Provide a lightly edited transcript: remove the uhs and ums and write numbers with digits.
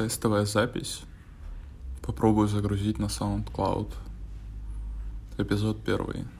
Тестовая запись. Попробую загрузить на SoundCloud. Эпизод 1.